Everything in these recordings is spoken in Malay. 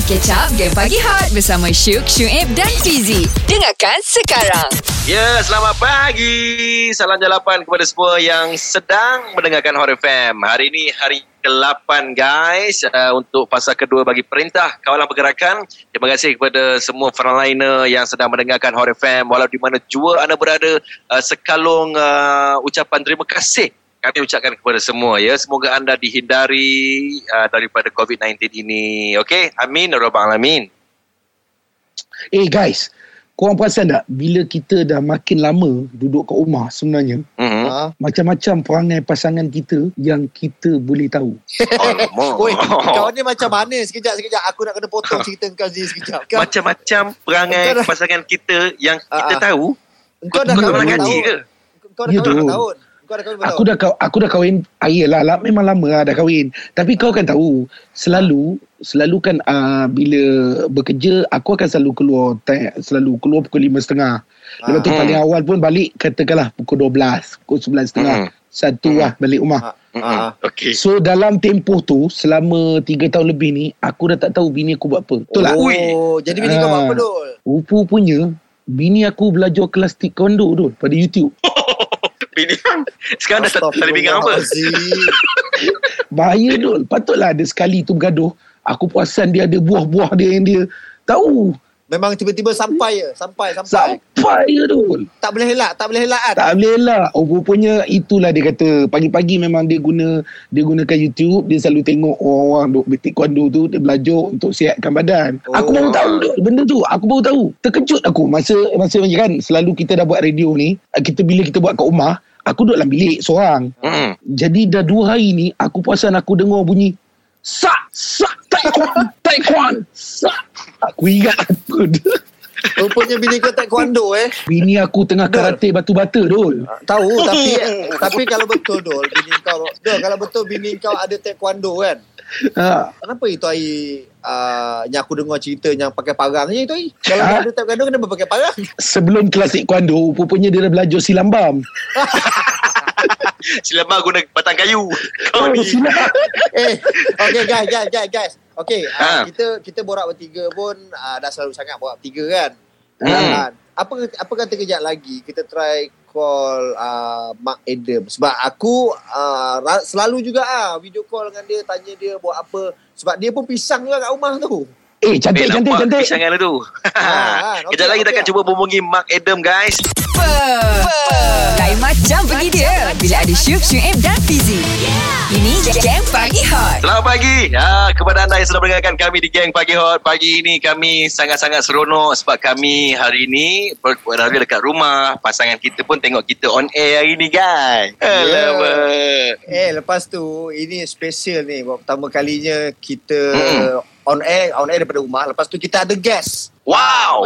Mari catch up Geng Pagi Hot bersama Shuk, Shuib dan Fizie. Dengarkan sekarang. Ya, selamat pagi. Salam jalapan kepada semua yang sedang mendengarkan Hot FM. Hari ini hari ke-8 guys, untuk fasa kedua bagi perintah kawalan pergerakan. Terima kasih kepada semua frontliner yang sedang mendengarkan Hot FM. Walau di mana jua anda berada, sekalung ucapan terima kasih kami ucapkan kepada semua ya. Semoga anda dihindari daripada COVID-19 ini. Okey, amin ya rabbal alamin. Guys, korang perasan tak bila kita dah makin lama duduk kat rumah sebenarnya, macam-macam perangai pasangan kita yang kita boleh tahu. Oi, kau ni macam mana? Sekejap aku nak kena potong cerita kau ni sekejap. Kau, macam-macam perangai pasangan kita yang kita tahu. Kau dah kahwin gaji ke? Kau dah kahwin tahun. Aku dah kahwin. Ayalah, memang lama lah dah kahwin. Tapi kau kan tahu, selalu kan bila bekerja aku akan selalu keluar pukul 5.30. Lepas tu paling awal pun balik katakanlah pukul 12, pukul 11.30. Satu lah balik rumah. Okay. So dalam tempoh tu selama 3 tahun lebih ni aku dah tak tahu bini aku buat apa. Betul lah. Jadi bini kau buat apa Dul? Rupa-rupanya bini aku belajar kelas taekwondo Dul pada YouTube. Bini sekarang dah tali pinggang apa? Bahaya Dul. Patutlah ada sekali tu bergaduh. Aku perasan dia ada buah-buah dia yang dia tahu. Memang tiba-tiba sampai ya Dul. Tak boleh elak kan? Tak boleh elak. Oh, rupanya itulah dia kata. Pagi-pagi memang dia gunakan YouTube. Dia selalu tengok orang-orang duk taekwondo tu. Dia belajar untuk sihatkan badan. Oh. Aku baru tahu Dul, benda tu. Terkejut aku. Masa kan selalu kita dah buat radio ni. Bila kita buat kat rumah, aku duduk dalam bilik seorang. Jadi dah 2 hari ni aku perasan aku dengar bunyi sak taekwondo sak. Aku ingat apa dia. Rupanya bini kau taekwondo Bini aku tengah karate batu-bata Dul. Tahu tapi kalau betul Dul bini kau. Dul kalau betul bini kau ada taekwondo kan. Kenapa itu air yang aku dengar cerita yang pakai parang je itu air? Kalau ada taekwondo kenapa pakai parang? Sebelum kelas taekwondo rupanya dia dah belajar silambam. Silambam guna batang kayu. Okay guys. Okay, kita borak bertiga pun dah selalu sangat borak bertiga kan. Apa kata kejap lagi kita try call Mark Adam. Sebab aku selalu juga video call dengan dia, tanya dia buat apa. Sebab dia pun pisang juga kat rumah tu. Cantik pisangan tu. Kejap lagi kita akan cuba hubungi Mark Adam guys. Lain macam pergi dia bila ada Shuk, Shuib dan Fizie. Ini Geng Pagi Hot. Selamat pagi kepada anda yang sedang mendengarkan kami di Geng Pagi Hot. Pagi ini kami sangat-sangat seronok sebab kami hari ini berada dekat rumah. Pasangan kita pun tengok kita on air hari ni guys. Lepas tu ini special ni. Pertama kalinya kita on air daripada rumah. Lepas tu kita ada guest. Wow.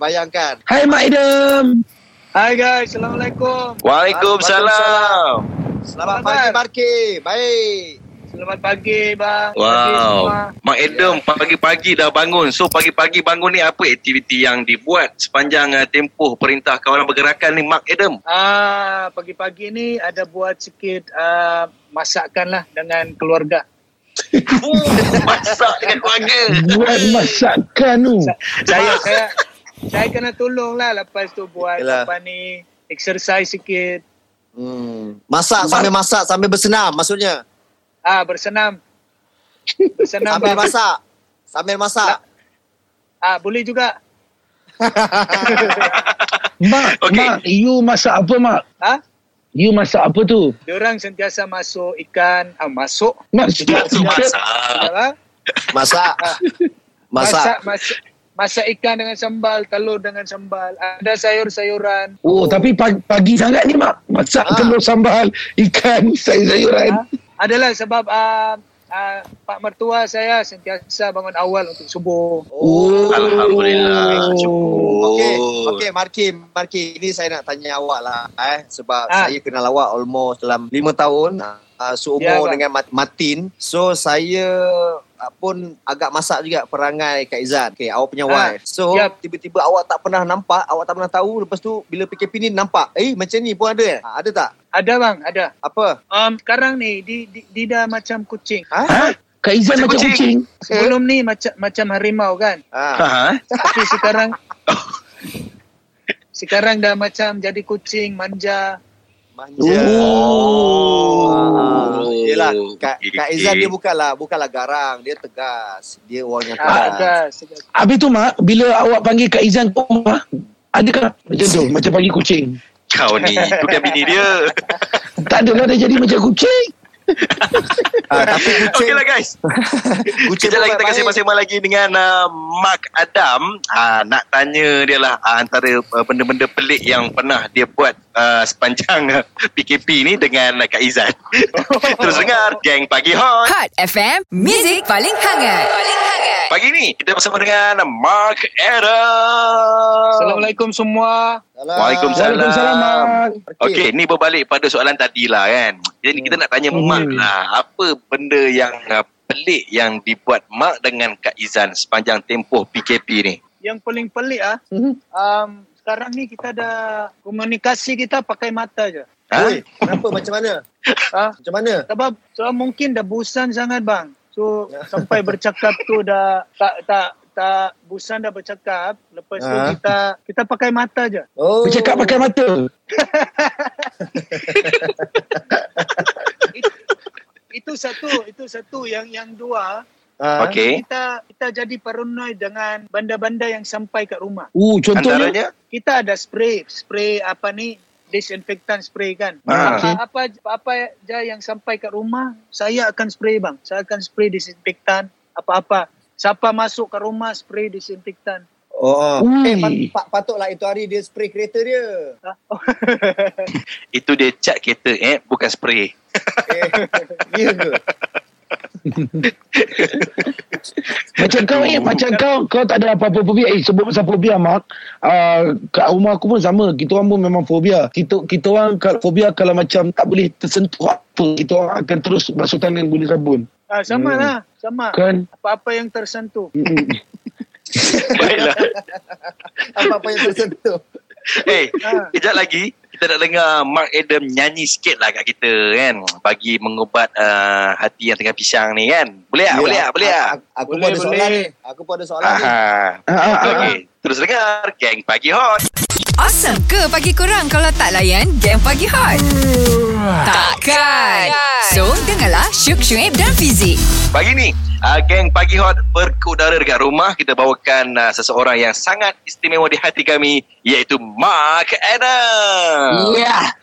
Bayangkan. Hai Mak Adam. Hai guys, Assalamualaikum. Waalaikumsalam. Selamat pagi Barki. Baik. Selamat pagi bang. Wow. Mak Adam pagi-pagi dah bangun. So pagi-pagi bangun ni apa aktiviti yang dibuat sepanjang tempoh perintah kawalan pergerakan ni Mak Adam? Pagi-pagi ni ada buat sikit masakan lah dengan keluarga. Masak dengan keluarga. Buat masakan tu. Saya kena tolong lah. Lepas tu buat apa ni, exercise sikit. Masak sambil bersenam maksudnya. Bersenam sambil masak. Boleh juga. Mak, you masak apa Mak? You masak apa tu? Diorang sentiasa masuk ikan. Masak ikan dengan sambal, telur dengan sambal. Ada sayur-sayuran. Tapi pagi sangat ni Mak. Masak telur sambal, ikan, sayur-sayuran. Adalah sebab Pak Mertua saya sentiasa bangun awal untuk subuh. Alhamdulillah. Okey, Marki. Ini saya nak tanya awak lah. Sebab saya kenal awak almost dalam 5 tahun. Seumur dengan Martin. So, saya pun agak masak juga perangai Kak Izan. Okay, awak punya wife. So, tiba-tiba awak tak pernah nampak. Awak tak pernah tahu. Lepas tu, bila PKP ni nampak. Macam ni pun ada Ada tak? Ada bang, ada. Apa? Sekarang ni, dia dah macam kucing. Kak Izan macam kucing. Sebelum ni macam harimau kan. Tapi sekarang sekarang dah macam jadi kucing manja. Yelah, Kak Izan dia bukanlah garang, dia tegas. Dia orangnya tegas. Habis tu Mak, bila awak panggil Kak Izan tu Mak, adakah macam tu, macam panggil kucing? Kau ni, tu dah bini dia. Tak adalah dia jadi macam kucing. Okey lah guys. Kejap lagi kita kasih sama-sama lagi dengan Mark Adam. Nak tanya dia lah antara benda-benda pelik yang pernah dia buat sepanjang PKP ni dengan Kak Izan. Terus dengar Geng Pagi Hot, Hot FM, Music paling hangat. Pagi ni kita bersama dengan Mark Adam. Assalamualaikum semua. Waalaikumsalam. Okey, ni berbalik pada soalan tadi lah kan. Jadi kita nak tanya Mak lah, apa benda yang pelik yang dibuat Mak dengan Kak Izan sepanjang tempoh PKP ni? Yang paling pelik sekarang ni kita dah komunikasi kita pakai mata je. Oi, kenapa macam mana? Macam mana? Sebab mungkin dah bosan sangat bang. So sampai bercakap tu dah tak bosan dah bercakap. Lepas tu kita pakai mata je. Oh. Bercakap pakai mata. itu satu yang dua. Okay. Kita jadi paranoid dengan benda-benda yang sampai kat rumah. Contohnya antaranya? Kita ada spray apa ni? Disinfektan spray kan. Apa aja yang sampai kat rumah, saya akan spray bang. Saya akan spray disinfektan apa-apa. Siapa masuk ke rumah spray disinfektan. Patutlah itu hari dia spray kereta dia. Itu dia cat kereta bukan spray. Ya ke? macam kau tak ada apa-apa fobia. Sebut pasal fobia Mak, kat rumah aku pun sama. Kita orang pun memang fobia. Kita orang fobia kalau macam tak boleh tersentuh apa, kita orang akan terus basuh tangan guna sabun. Sama lah. Sama kan? Apa-apa yang tersentuh. Baiklah. Apa-apa yang tersentuh. Kejap lagi kita nak dengar Mark Adam nyanyi sikit lah kat kita kan, bagi mengubat hati yang tengah pisang ni kan. Boleh tak? Aku pun ada soalan. Okay. Terus dengar Geng Pagi Hot. Awesome ke pagi korang kalau tak layan Geng Pagi Hot? Takkan. So dengarlah Shuk, Shuib dan Fizie. Pagi ni Geng Pagi Hot berkeudara dekat rumah. Kita bawakan seseorang yang sangat istimewa di hati kami, iaitu Mark Adam. Yeah.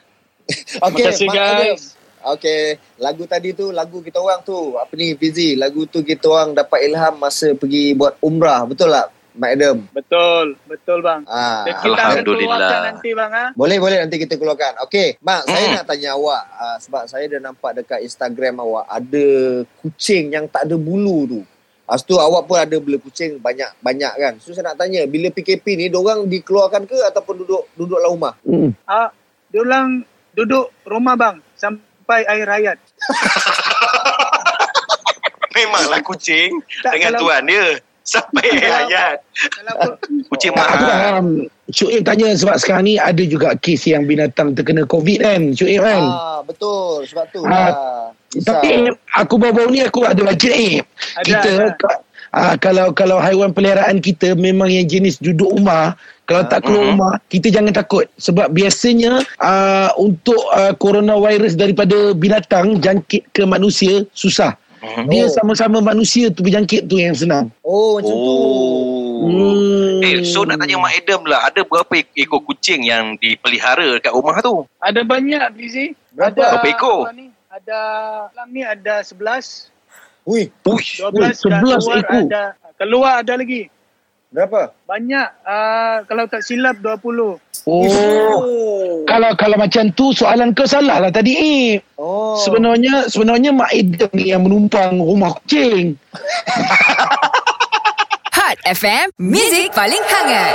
Okay, terima kasih guys. Okay, lagu tadi tu, lagu kita orang tu, apa ni Fizie, lagu tu kita orang dapat ilham masa pergi buat umrah. Betul tak Mak Adam? Betul bang. Kita akan keluarkan nanti bang. Boleh nanti kita keluarkan. Okey Mak, saya nak tanya awak, sebab saya dah nampak dekat Instagram awak ada kucing yang tak ada bulu tu. Lepas tu awak pun ada bela kucing banyak kan. So saya nak tanya, bila PKP ni diorang dikeluarkan ke ataupun duduk dalam rumah? Diorang duduk rumah bang sampai air hayat. Memanglah kucing dengan tuan dia. Sampai ayat. Kucing mahal. Shuib tanya sebab sekarang ni ada juga kes yang binatang terkena COVID kan, Shuib kan? Betul, sebab tu tapi aku baru-baru ni aku ada baca kalau haiwan peliharaan kita memang yang jenis duduk rumah, kalau tak keluar rumah, kita jangan takut. Sebab biasanya untuk coronavirus daripada binatang jangkit ke manusia susah. Dia sama-sama manusia tu berjangkit tu yang senang. Macam tu. So nak tanya Mak Adam lah, ada berapa ekor kucing yang dipelihara dekat rumah tu? Ada banyak Fizie. Berapa ekor? Dalam ni ada 11. Ui, 12 ekor. Keluar ada lagi. Berapa? Banyak. Kalau tak silap 20. Kalau macam tu soalan kau salah lah tadi. Sebenarnya Mak Adam ni yang menumpang rumah kucing. Hot FM, Music paling hangat.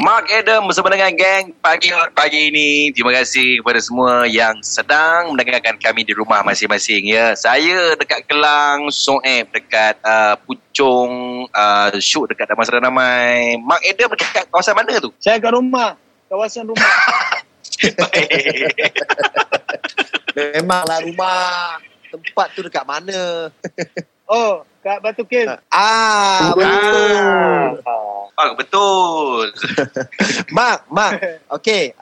Mark Adam bersama dengan Geng Pagi Hot pagi ini. Terima kasih kepada semua yang sedang mendengarkan kami di rumah masing-masing ya. Saya dekat Kelang, Shuib dekat Puchong, Shuk dekat Damai-Seramai. Mark Adam dekat kawasan mana tu? Saya kat rumah, kawasan rumah. Baik. Memanglah rumah. Tempat tu dekat mana? Oh, Kak Batu Kim. Betul. Mak. Okey,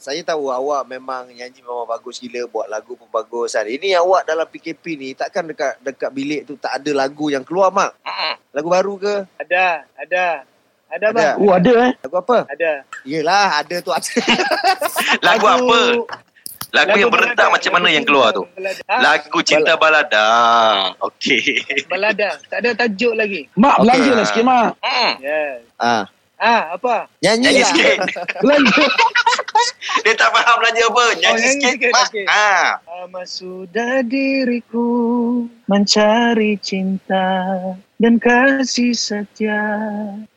saya tahu awak memang nyanyi memang bagus gila, buat lagu pun bagus. Ini awak dalam PKP ni takkan dekat bilik tu tak ada lagu yang keluar, Mak? Lagu baru ke? Ada. Ada bang. Oh, ada eh. Lagu apa? Ada. Yelah, ada tu ada. Lagu apa? Lagu yang berentak balada. Macam mana lagu yang keluar tu? Balada. Lagu Cinta Balada. Okey. Balada. Tak ada tajuk lagi. Mak, belanjalah sikit, Mak. Yes. Apa? Nyanyi sikit. Belanja. Dia tak faham belanja apa. Nyanyi sikit, Mak. Okay. Lama sudah diriku mencari cinta dan kasih setia,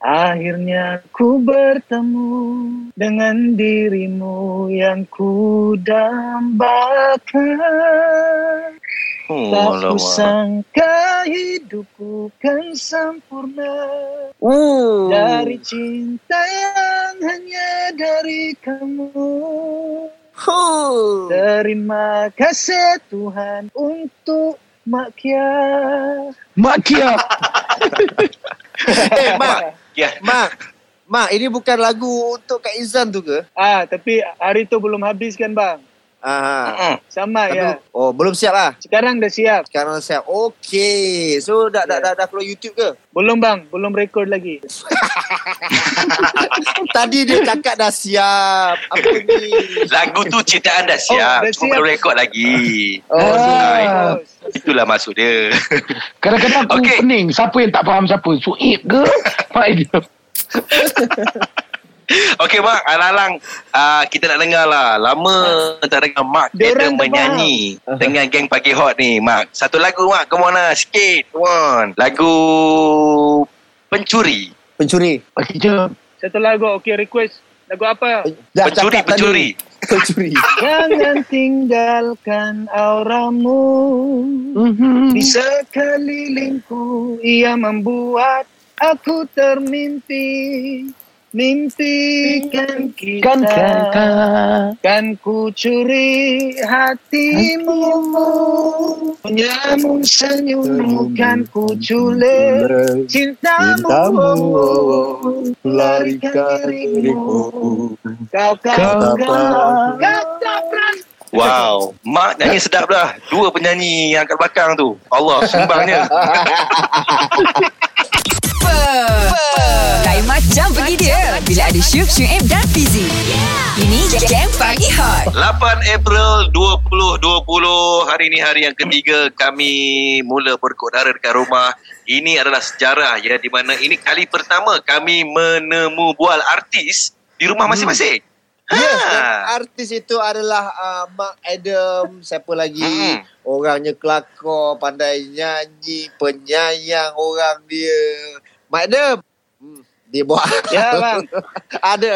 akhirnya ku bertemu dengan dirimu yang ku dambakan. Tak kusangka hidupku kan sempurna dari cinta yang hanya dari kamu. Terima kasih Tuhan untuk Mak Kia. Mak, ini bukan lagu untuk Kak Izan tu ke? Tapi hari tu belum habis kan bang? Sama ya. Oh, belum siap lah. Sekarang dah siap. Okey. So dah keluar YouTube ke? Belum bang, belum rekod lagi. Tadi dia cakap dah siap. Apa ni? Lagu tu ciptaan dah siap. Cuma belum rekod lagi. Itulah maksud dia. Kadang-kadang aku pening. Siapa yang tak faham siapa? Shuib ke? Myda. Okey bang, alang-alang kita nak dengar lah. Lama tak dengar Mark Adam menyanyi dengan Geng Pagi Hot ni. Mark, satu lagu Mark, come on lah sikit. Come on. Lagu Pencuri. Satu lagu, okey request. Lagu apa? Pencuri. Jangan tinggalkan auramu. Di sekelilingku ia membuat aku termimpi. Mimpikan kita kan ku curi hatimu, menyamun senyummu kan ku culik cintamu, larikan diriku kau. Wow, Mak nyanyi sedap lah. Dua penyanyi yang kat belakang tu, Allah sumbangnya. Lain macam pergi dia bila ada Shuk, Shuib dan Fizie. Ini Geng Pagi Hot. 8 April 2020. Hari ini hari yang ketiga kami mula berkudara dekat rumah. Ini adalah sejarah ya, di mana ini kali pertama kami menemu bual artis di rumah masing-masing. Ya, artis itu adalah Mark Adam, siapa lagi? Orangnya kelakor, pandai nyanyi, penyayang orang dia. Mark Adam. Dia buat. Ya bang. Ada.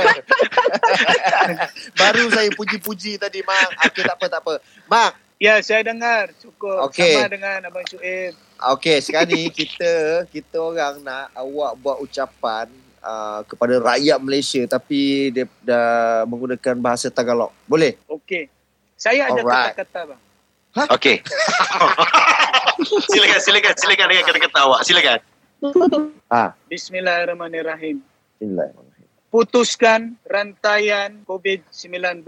Baru saya puji-puji tadi, Mak. Okey, tak apa. Mak. Ya, saya dengar. Cukup. Okay. Sama dengan Abang Shuib. Okey, sekarang ni kita orang nak awak buat ucapan kepada rakyat Malaysia, tapi dia dah menggunakan bahasa Tagalog. Boleh? Okey. Saya ada kata-kata bang. Huh? Okey. Silakan dengan kata-kata awak. Silakan. Bismillahirrahmanirrahim. Putuskan rantaian COVID-19.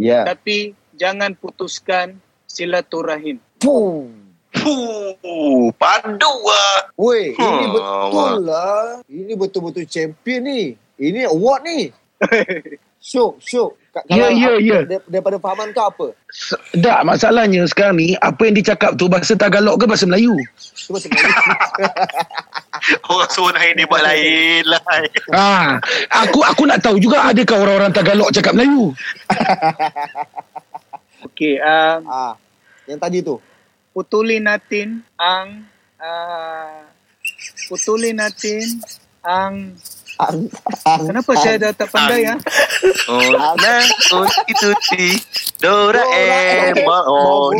Ya. Tapi jangan putuskan silaturahim. Padu lah. Weh, ini betul lah. Ini betul-betul champion ni. Ini award ni. Syuk. Ya. Daripada fahaman kau apa? Tak, masalahnya sekarang ni, apa yang dicakap tu bahasa Tagalog ke bahasa Melayu? Itu bahasa Melayu. Orang suruh dia buat lain. Aku nak tahu juga adakah orang-orang Tagalog cakap Melayu? Okey. Yang tadi tu. Putulin natin ang kenapa saya dah tak pandai ya? Konstitusi Doraemon.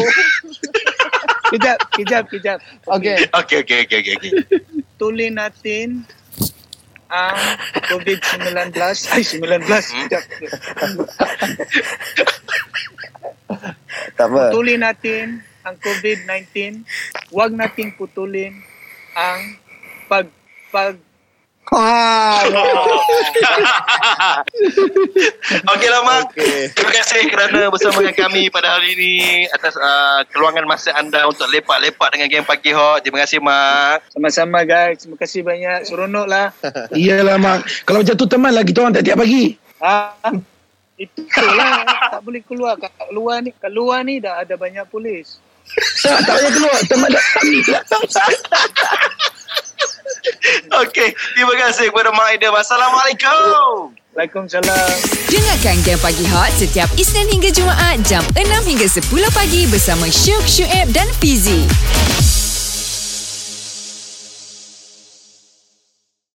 Kejap. Okey. Tulin natin ang COVID-19. Kejap. Putulin natin ang COVID-19, huwag nating putulin ang pag Okey lah Mak, terima kasih kerana bersama dengan kami pada hari ini atas keluangan masa anda untuk lepak-lepak dengan Geng Pagi Hot. Terima kasih Mak. Sama-sama guys, terima kasih banyak. Seronok lah. Iyalah Mak, kalau macam tu teman lah kita orang tak tiap pagi. Itulah tak boleh keluar. Kat luar ni dah ada banyak polis. Tak payah keluar, teman dah Okey, terima kasih kepada Myda. Assalamualaikum. Waalaikumsalam. Dengarkan Geng Pagi Hot setiap Isnin hingga Jumaat jam 6 hingga 10 pagi bersama Shuk, Shuib dan Fizie.